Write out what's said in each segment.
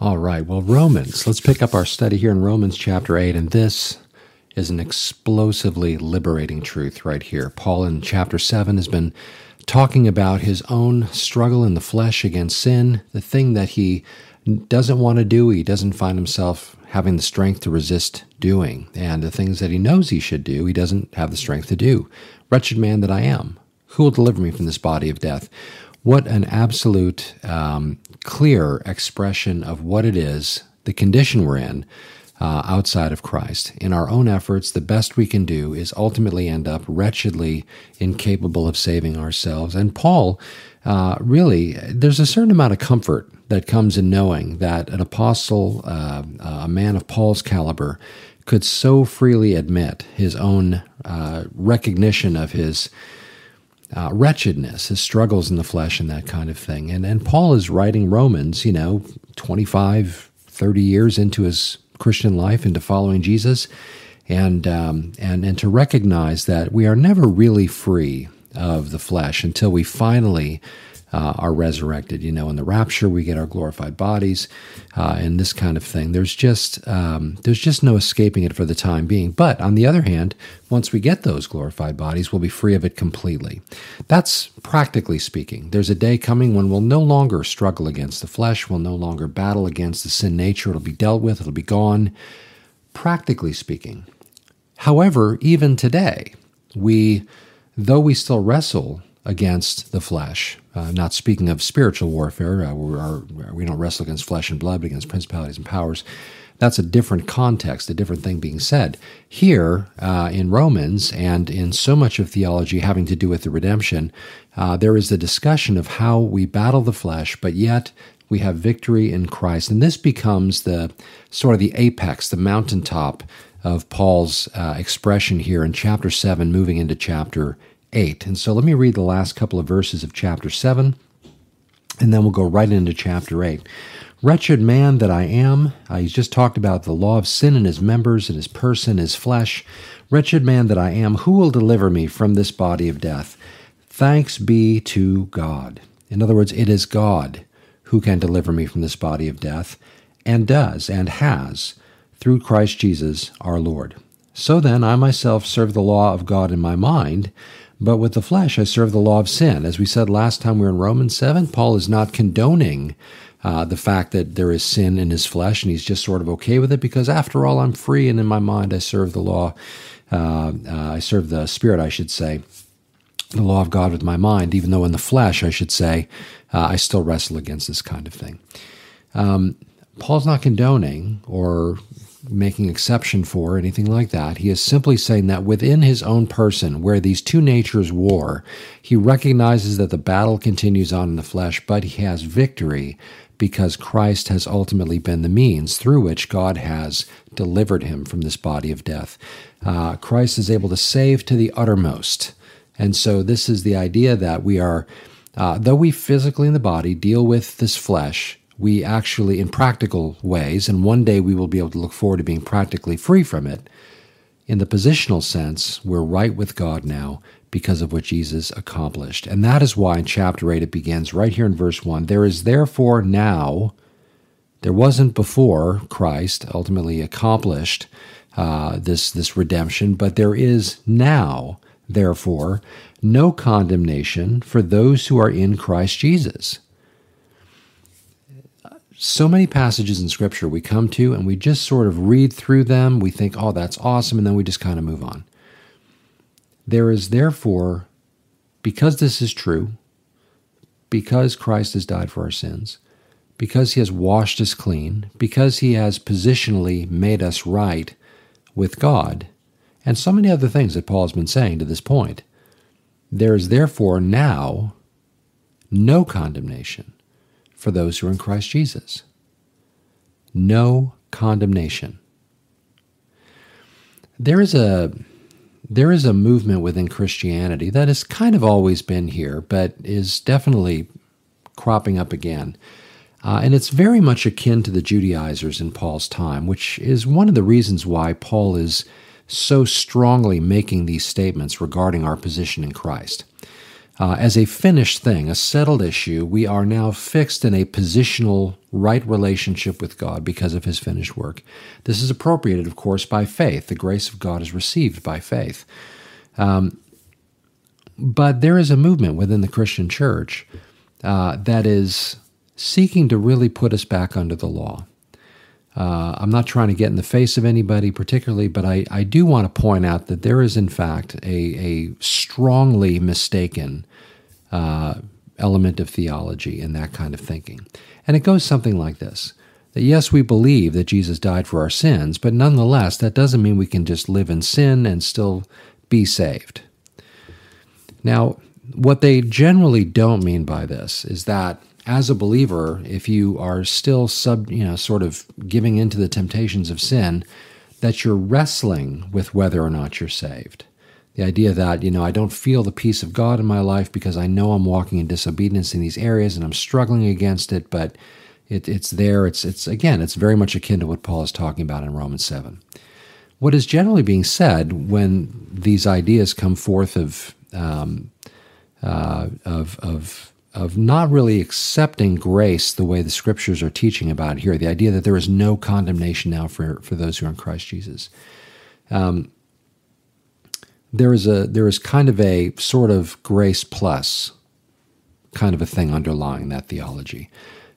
All right, well, Romans. Let's pick up our study here in Romans chapter 8, and this is an explosively liberating truth right here. Paul in chapter 7 has been talking about his own struggle in the flesh against sin, the thing that he doesn't want to do, he doesn't find himself having the strength to resist doing, and the things that he knows he should do, he doesn't have the strength to do. Wretched man that I am, who will deliver me from this body of death? What an absolute clear expression of what it is, the condition we're in outside of Christ. In our own efforts, the best we can do is ultimately end up wretchedly incapable of saving ourselves. And Paul, really, there's a certain amount of comfort that comes in knowing that an apostle, a man of Paul's caliber, could so freely admit his own recognition of his wretchedness, his struggles in the flesh and that kind of thing. And Paul is writing Romans, 25, 30 years into his Christian life, into following Jesus, and to recognize that we are never really free of the flesh until we finally are resurrected. In the rapture, we get our glorified bodies, and this kind of thing. There's just no escaping it for the time being. But on the other hand, once we get those glorified bodies, we'll be free of it completely. That's practically speaking. There's a day coming when we'll no longer struggle against the flesh. We'll no longer battle against the sin nature. It'll be dealt with. It'll be gone, practically speaking. However, even today, though we still wrestle against the flesh, not speaking of spiritual warfare, we don't wrestle against flesh and blood, but against principalities and powers. That's a different context, a different thing being said. Here in Romans and in so much of theology having to do with the redemption, there is the discussion of how we battle the flesh, but yet we have victory in Christ. And this becomes the sort of the apex, the mountaintop of Paul's expression here in chapter 7 moving into chapter 8. And so let me read the last couple of verses of chapter 7, and then we'll go right into chapter 8. Wretched man that I am. He's just talked about the law of sin in his members, in his person, his flesh. Wretched man that I am, who will deliver me from this body of death? Thanks be to God. In other words, it is God who can deliver me from this body of death, and does, and has, through Christ Jesus our Lord. So then, I myself serve the law of God in my mind, but with the flesh I serve the law of sin. As we said last time we were in Romans 7, Paul is not condoning the fact that there is sin in his flesh, and he's just sort of okay with it, because after all, I'm free, and in my mind I serve the law, I serve the Spirit, I should say, the law of God with my mind, even though in the flesh, I should say, I still wrestle against this kind of thing. Paul's not condoning or making exception for anything like that. He is simply saying that within his own person, where these two natures war, he recognizes that the battle continues on in the flesh, but he has victory because Christ has ultimately been the means through which God has delivered him from this body of death. Christ is able to save to the uttermost. And so this is the idea that we are, though we physically in the body deal with this flesh, we actually, in practical ways, and one day we will be able to look forward to being practically free from it, in the positional sense, we're right with God now because of what Jesus accomplished. And that is why in chapter 8 it begins right here in verse 1, there is therefore now, there wasn't before Christ ultimately accomplished this redemption, but there is now, therefore, no condemnation for those who are in Christ Jesus. So many passages in Scripture we come to and we just sort of read through them. We think, oh, that's awesome, and then we just kind of move on. There is therefore, because this is true, because Christ has died for our sins, because he has washed us clean, because he has positionally made us right with God, and so many other things that Paul has been saying to this point, there is therefore now no condemnation for those who are in Christ Jesus. No condemnation. There is a movement within Christianity that has kind of always been here, but is definitely cropping up again. And it's very much akin to the Judaizers in Paul's time, which is one of the reasons why Paul is so strongly making these statements regarding our position in Christ. As a finished thing, a settled issue, we are now fixed in a positional right relationship with God because of his finished work. This is appropriated, of course, by faith. The grace of God is received by faith. But there is a movement within the Christian church that is seeking to really put us back under the law. I'm not trying to get in the face of anybody particularly, but I do want to point out that there is, in fact, a strongly mistaken element of theology in that kind of thinking. And it goes something like this, that yes, we believe that Jesus died for our sins, but nonetheless, that doesn't mean we can just live in sin and still be saved. Now, what they generally don't mean by this is that as a believer, if you are still sort of giving into the temptations of sin, that you're wrestling with whether or not you're saved. The idea that, I don't feel the peace of God in my life because I know I'm walking in disobedience in these areas and I'm struggling against it, but it's there. It's very much akin to what Paul is talking about in Romans 7. What is generally being said when these ideas come forth of not really accepting grace the way the Scriptures are teaching about it here, the idea that there is no condemnation now for those who are in Christ Jesus. There is kind of a sort of grace plus kind of a thing underlying that theology.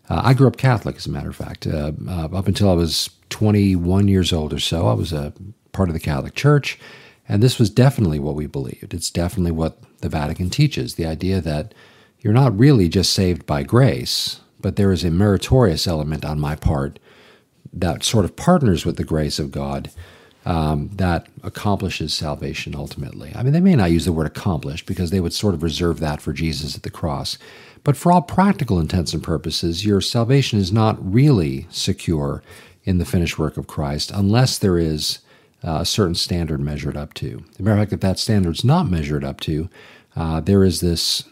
I grew up Catholic, as a matter of fact. Up until I was 21 years old or so, I was a part of the Catholic Church, and this was definitely what we believed. It's definitely what the Vatican teaches, the idea that you're not really just saved by grace, but there is a meritorious element on my part that sort of partners with the grace of God that accomplishes salvation ultimately. I mean, they may not use the word accomplished because they would sort of reserve that for Jesus at the cross. But for all practical intents and purposes, your salvation is not really secure in the finished work of Christ unless there is a certain standard measured up to. As a matter of fact, if that standard's not measured up to, there is this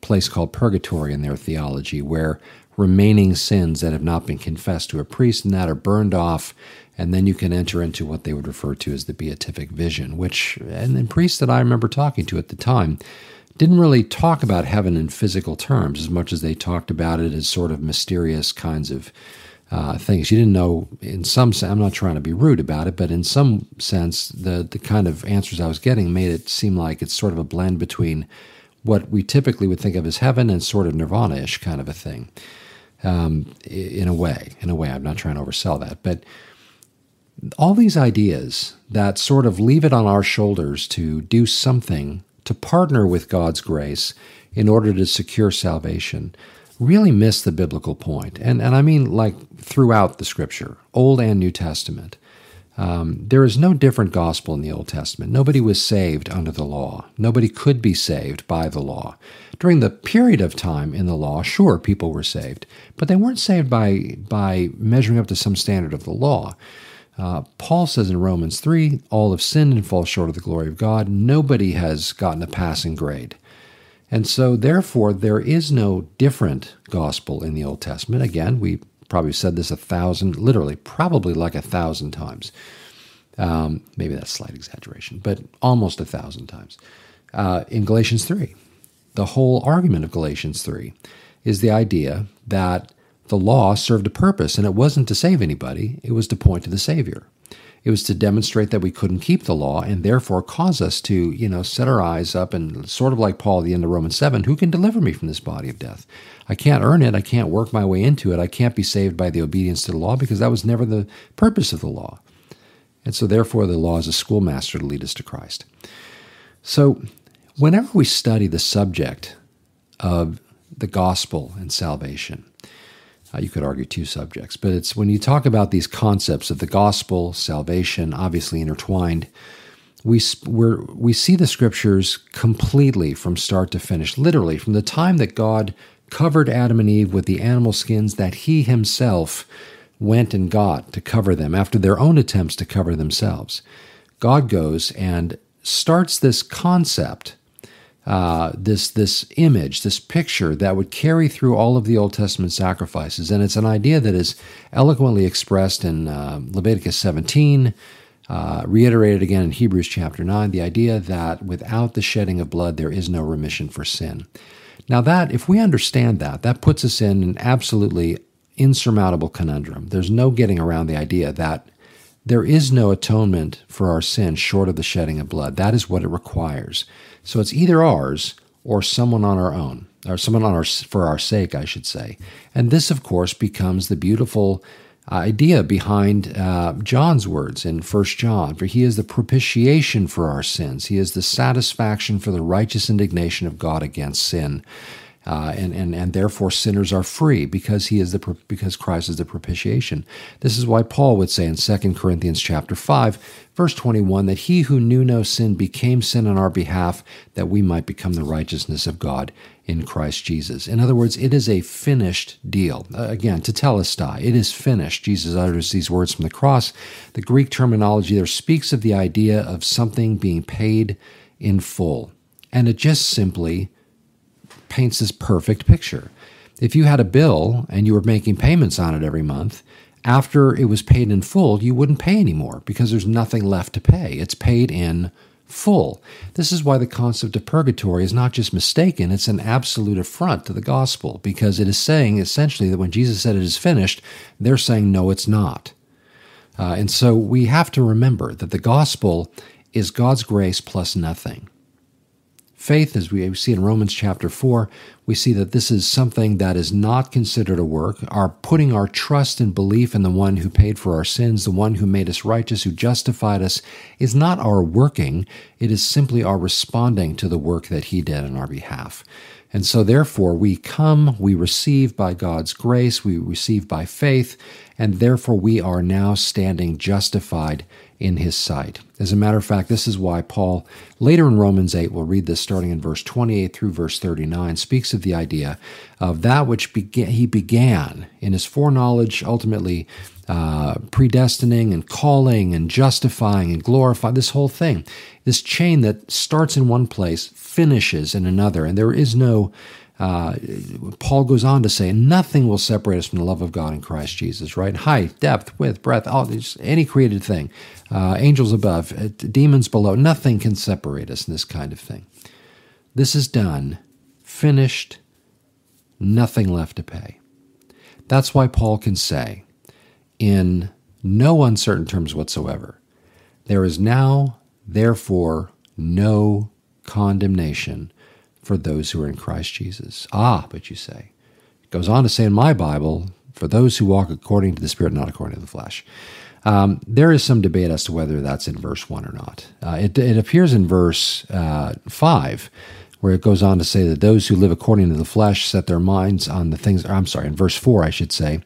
place called purgatory in their theology, where remaining sins that have not been confessed to a priest and that are burned off, and then you can enter into what they would refer to as the beatific vision, which, and the priests that I remember talking to at the time didn't really talk about heaven in physical terms as much as they talked about it as sort of mysterious kinds of things. You didn't know, in some sense, I'm not trying to be rude about it, but in some sense, the kind of answers I was getting made it seem like it's sort of a blend between what we typically would think of as heaven and sort of nirvana-ish kind of a thing, in a way. I'm not trying to oversell that. But all these ideas that sort of leave it on our shoulders to do something, to partner with God's grace in order to secure salvation, really miss the biblical point. And I mean like throughout the Scripture, Old and New Testament. There is no different gospel in the Old Testament. Nobody was saved under the law. Nobody could be saved by the law. During the period of time in the law, sure, people were saved, but they weren't saved by measuring up to some standard of the law. Paul says in Romans 3, all have sinned and fall short of the glory of God. Nobody has gotten a passing grade. And so, therefore, there is no different gospel in the Old Testament. Again, we probably said this probably like 1,000 times. Maybe that's a slight exaggeration, but almost 1,000 times. In Galatians 3, the whole argument of Galatians 3 is the idea that the law served a purpose, and it wasn't to save anybody, it was to point to the Savior. It was to demonstrate that we couldn't keep the law and therefore cause us to, set our eyes up and sort of like Paul at the end of Romans 7, who can deliver me from this body of death? I can't earn it. I can't work my way into it. I can't be saved by the obedience to the law because that was never the purpose of the law. And so therefore the law is a schoolmaster to lead us to Christ. So whenever we study the subject of the gospel and salvation, you could argue two subjects, but it's when you talk about these concepts of the gospel, salvation, obviously intertwined, we see the Scriptures completely from start to finish, literally from the time that God covered Adam and Eve with the animal skins that he himself went and got to cover them after their own attempts to cover themselves. God goes and starts this concept, this image, this picture that would carry through all of the Old Testament sacrifices. And it's an idea that is eloquently expressed in Leviticus 17, reiterated again in Hebrews chapter 9, the idea that without the shedding of blood, there is no remission for sin. Now that, if we understand that, that puts us in an absolutely insurmountable conundrum. There's no getting around the idea that there is no atonement for our sin short of the shedding of blood. That is what it requires. So it's either ours or someone on our own, or someone on our, for our sake, I should say. And this, of course, becomes the beautiful idea behind John's words in 1 John, for he is the propitiation for our sins. He is the satisfaction for the righteous indignation of God against sin. And therefore sinners are free because because Christ is the propitiation. This is why Paul would say in 2 Corinthians chapter 5, verse 21, that he who knew no sin became sin on our behalf, that we might become the righteousness of God in Christ Jesus. In other words, it is a finished deal. Again, tetelestai, it is finished. Jesus utters these words from the cross. The Greek terminology there speaks of the idea of something being paid in full, and it just simply paints this perfect picture. If you had a bill and you were making payments on it every month, after it was paid in full, you wouldn't pay anymore because there's nothing left to pay. It's paid in full. This is why the concept of purgatory is not just mistaken, it's an absolute affront to the gospel, because it is saying essentially that when Jesus said it is finished, they're saying, no, it's not. And so we have to remember that the gospel is God's grace plus nothing. Faith, as we see in Romans chapter 4, we see that this is something that is not considered a work, our putting our trust and belief in the one who paid for our sins, the one who made us righteous, who justified us, is not our working, it is simply our responding to the work that he did on our behalf. And so therefore we come, we receive by God's grace, we receive by faith, and therefore we are now standing justified in his sight. As a matter of fact, this is why Paul, later in Romans 8, we'll read this starting in verse 28 through verse 39, speaks of the idea of that which he began in his foreknowledge, ultimately predestining and calling and justifying and glorifying, this whole thing. This chain that starts in one place, finishes in another, and there is no Paul goes on to say, nothing will separate us from the love of God in Christ Jesus, right? Height, depth, width, breadth, all, any created thing, angels above, demons below, nothing can separate us in this kind of thing. This is done, finished, nothing left to pay. That's why Paul can say, in no uncertain terms whatsoever, there is now, therefore, no condemnation for those who are in Christ Jesus. Ah, but you say, it goes on to say in my Bible, for those who walk according to the Spirit, not according to the flesh. There is some debate as to whether that's in verse 1 or not. It appears in verse 5, where it goes on to say that those who live according to the flesh set their minds on the things, or I'm sorry, in verse 4, I should say,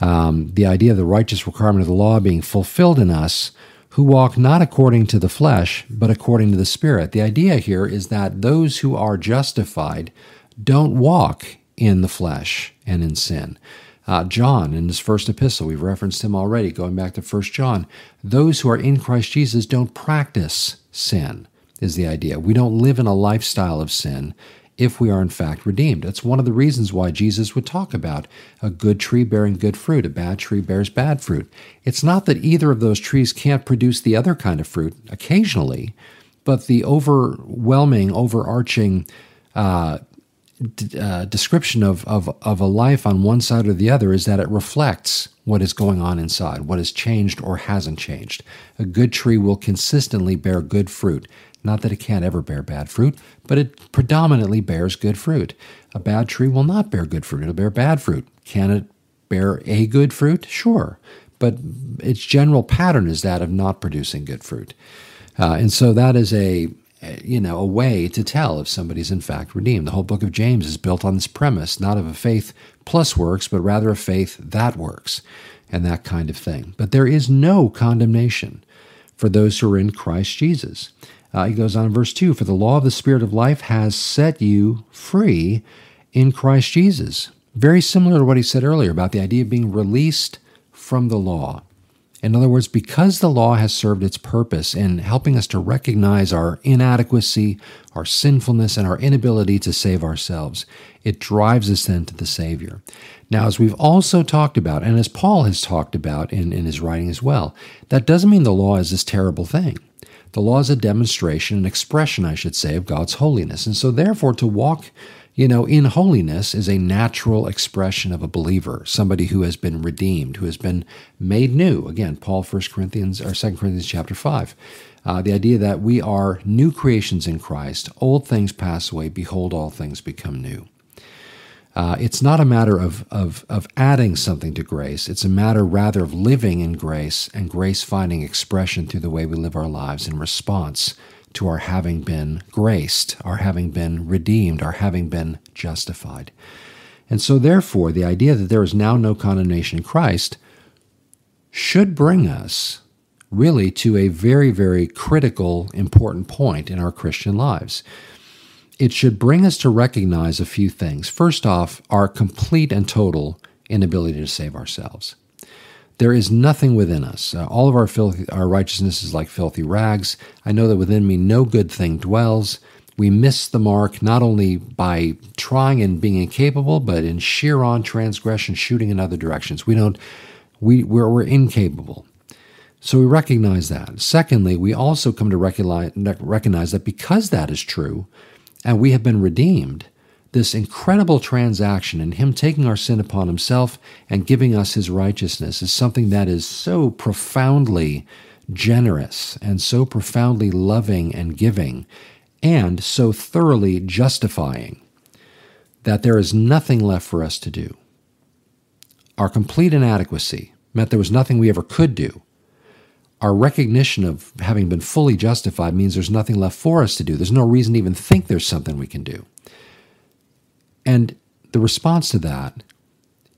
the idea of the righteous requirement of the law being fulfilled in us, who walk not according to the flesh, but according to the Spirit. The idea here is that those who are justified don't walk in the flesh and in sin. John, in his first epistle, we've referenced him already, going back to 1 John, those who are in Christ Jesus don't practice sin, is the idea. We don't live in a lifestyle of sin if we are in fact redeemed. That's one of the reasons why Jesus would talk about a good tree bearing good fruit, a bad tree bears bad fruit. It's not that either of those trees can't produce the other kind of fruit occasionally, but the overwhelming, overarching description of a life on one side or the other is that it reflects what is going on inside, what has changed or hasn't changed. A good tree will consistently bear good fruit. Not that it can't ever bear bad fruit, but it predominantly bears good fruit. A bad tree will not bear good fruit. It'll bear bad fruit. Can it bear a good fruit? Sure. But its general pattern is that of not producing good fruit. And so that is a way to tell if somebody's in fact redeemed. The whole book of James is built on this premise, not of a faith plus works, but rather a faith that works and that kind of thing. But there is no condemnation for those who are in Christ Jesus. He goes on in verse 2, for the law of the Spirit of life has set you free in Christ Jesus. Very similar to what he said earlier about the idea of being released from the law. In other words, because the law has served its purpose in helping us to recognize our inadequacy, our sinfulness, and our inability to save ourselves, it drives us then to the Savior. Now, as we've also talked about, and as Paul has talked about in his writing as well, that doesn't mean the law is this terrible thing. The law is a demonstration, an expression, I should say, of God's holiness. And so therefore, to walk in holiness is a natural expression of a believer, somebody who has been redeemed, who has been made new. Again, Paul, 2 Corinthians chapter 5. The idea that we are new creations in Christ. Old things pass away. Behold, all things become new. It's not a matter of adding something to grace. It's a matter rather of living in grace and grace finding expression through the way we live our lives in response to our having been graced, our having been redeemed, our having been justified. And so therefore, the idea that there is now no condemnation in Christ should bring us really to a very, very critical, important point in our Christian lives. It should bring us to recognize a few things. First off, our complete and total inability to save ourselves. There is nothing within us. All of our righteousness is like filthy rags. I know that within me no good thing dwells. We miss the mark not only by trying and being incapable, but in sheer on transgression, shooting in other directions. We're incapable. So we recognize that. Secondly, we also come to recognize that because that is true, and we have been redeemed, this incredible transaction in Him taking our sin upon Himself and giving us His righteousness is something that is so profoundly generous and so profoundly loving and giving and so thoroughly justifying that there is nothing left for us to do. Our complete inadequacy meant there was nothing we ever could do. Our recognition of having been fully justified means there's nothing left for us to do. There's no reason to even think there's something we can do. And the response to that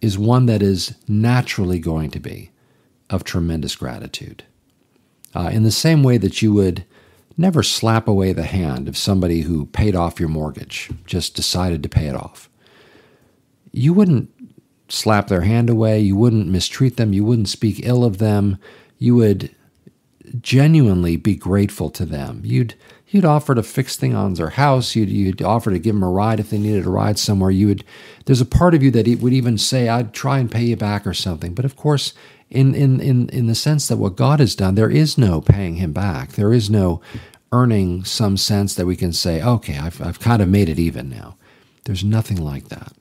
is one that is naturally going to be of tremendous gratitude. In the same way that you would never slap away the hand of somebody who paid off your mortgage, just decided to pay it off. You wouldn't slap their hand away. You wouldn't mistreat them. You wouldn't speak ill of them. You would genuinely be grateful to them. You'd offer to fix things on their house. You'd offer to give them a ride if they needed a ride somewhere. There's a part of you that would even say, I'd try and pay you back or something. But of course, in the sense that what God has done, there is no paying Him back. There is no earning some sense that we can say, okay, I've kind of made it even now. There's nothing like that.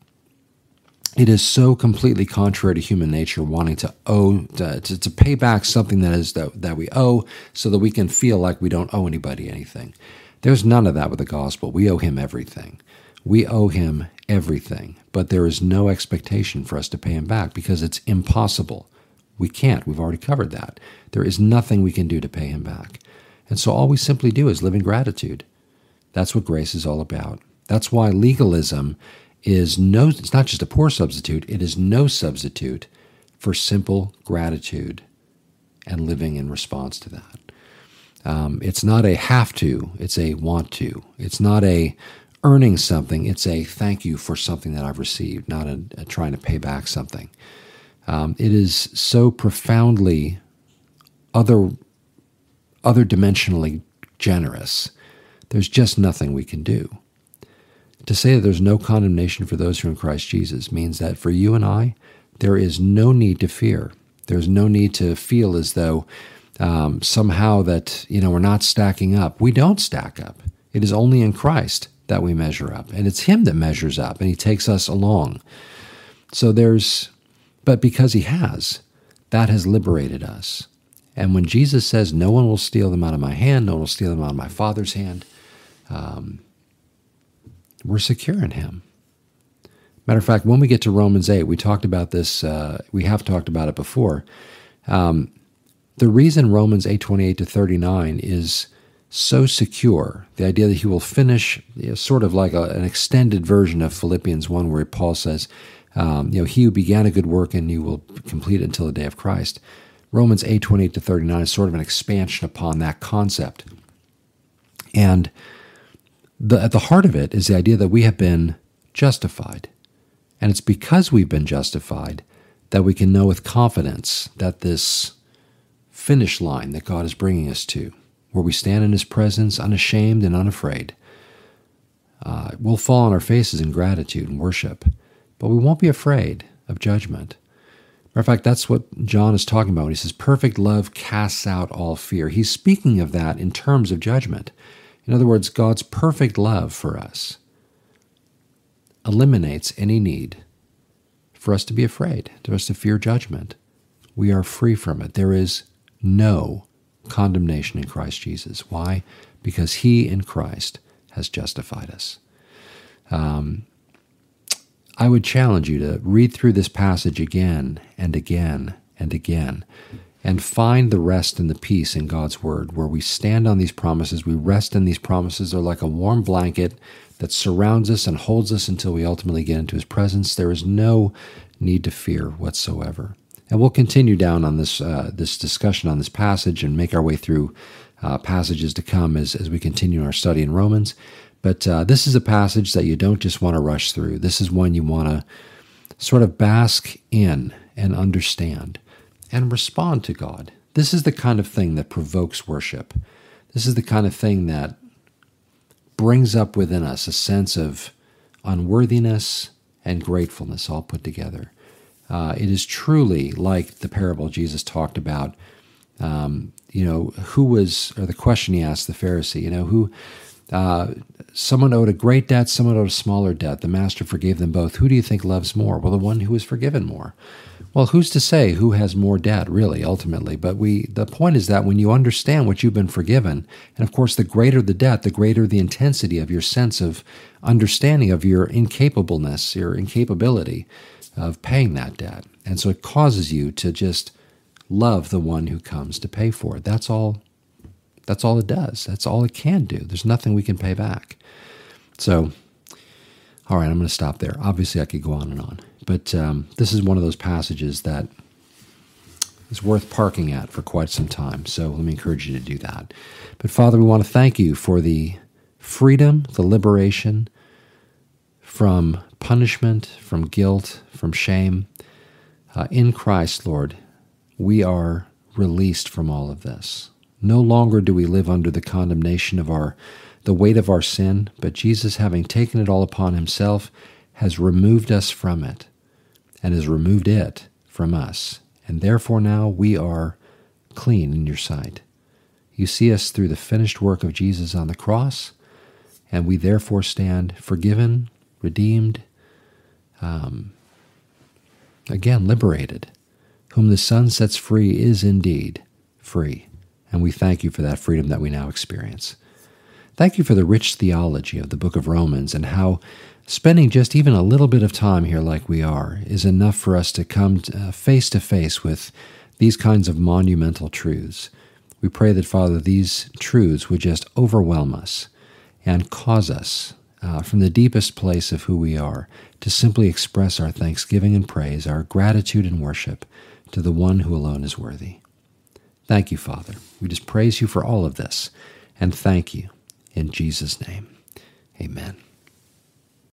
It is so completely contrary to human nature, wanting to owe, to pay back something that we owe, so that we can feel like we don't owe anybody anything. There's none of that with the gospel. We owe Him everything. We owe Him everything, but there is no expectation for us to pay Him back because it's impossible. We can't. We've already covered that. There is nothing we can do to pay Him back. And so all we simply do is live in gratitude. That's what grace is all about. That's why legalism it's not just a poor substitute, it is no substitute for simple gratitude and living in response to that. It's not a have to, it's a want to. It's not a earning something, it's a thank you for something that I've received, not a trying to pay back something. It is so profoundly other dimensionally generous. There's just nothing we can do. To say that there's no condemnation for those who are in Christ Jesus means that for you and I, there is no need to fear. There's no need to feel as though somehow that we're not stacking up. We don't stack up. It is only in Christ that we measure up, and it's Him that measures up, and He takes us along. But because He has, that has liberated us. And when Jesus says, "No one will steal them out of my hand, no one will steal them out of my Father's hand," we're secure in Him. Matter of fact, when we get to Romans 8, we talked about this, we have talked about it before. The reason Romans 8:28 to 39 is so secure, the idea that He will finish sort of like an extended version of Philippians 1 where Paul says, He who began a good work in you will complete it until the day of Christ. Romans 8:28 to 39 is sort of an expansion upon that concept. And at the heart of it is the idea that we have been justified. And it's because we've been justified that we can know with confidence that this finish line that God is bringing us to, where we stand in His presence unashamed and unafraid. We'll fall on our faces in gratitude and worship, but we won't be afraid of judgment. Matter of fact, that's what John is talking about when he says, perfect love casts out all fear. He's speaking of that in terms of judgment. In other words, God's perfect love for us eliminates any need for us to be afraid, for us to fear judgment. We are free from it. There is no condemnation in Christ Jesus. Why? Because He in Christ has justified us. I would challenge you to read through this passage again and again and again and find the rest and the peace in God's Word, where we stand on these promises, we rest in these promises. They're like a warm blanket that surrounds us and holds us until we ultimately get into His presence. There is no need to fear whatsoever. And we'll continue down on this discussion on this passage and make our way through passages to come as we continue our study in Romans. But this is a passage that you don't just want to rush through. This is one you want to sort of bask in and understand and respond to God. This is the kind of thing that provokes worship. This is the kind of thing that brings up within us a sense of unworthiness and gratefulness all put together. It is truly like the parable Jesus talked about. The question he asked the Pharisee, someone owed a great debt, someone owed a smaller debt. The master forgave them both. Who do you think loves more? Well, the one who is forgiven more. Well, who's to say who has more debt, really, ultimately? But the point is that when you understand what you've been forgiven, and of course, the greater the debt, the greater the intensity of your sense of understanding of your incapableness, your incapability of paying that debt. And so it causes you to just love the one who comes to pay for it. That's all it does. That's all it can do. There's nothing we can pay back. So, all right, I'm going to stop there. Obviously, I could go on and on. But this is one of those passages that is worth parking at for quite some time. So let me encourage you to do that. But Father, we want to thank you for the freedom, the liberation from punishment, from guilt, from shame. In Christ, Lord, we are released from all of this. No longer do we live under the condemnation of the weight of our sin, but Jesus, having taken it all upon Himself, has removed us from it and has removed it from us. And therefore now we are clean in your sight. You see us through the finished work of Jesus on the cross, and we therefore stand forgiven, redeemed, again, liberated. Whom the Son sets free is indeed free. And we thank you for that freedom that we now experience. Thank you for the rich theology of the book of Romans and how spending just even a little bit of time here like we are is enough for us to come face to face with these kinds of monumental truths. We pray that, Father, these truths would just overwhelm us and cause us from the deepest place of who we are to simply express our thanksgiving and praise, our gratitude and worship to the one who alone is worthy. Thank you, Father. We just praise you for all of this and thank you in Jesus' name. Amen.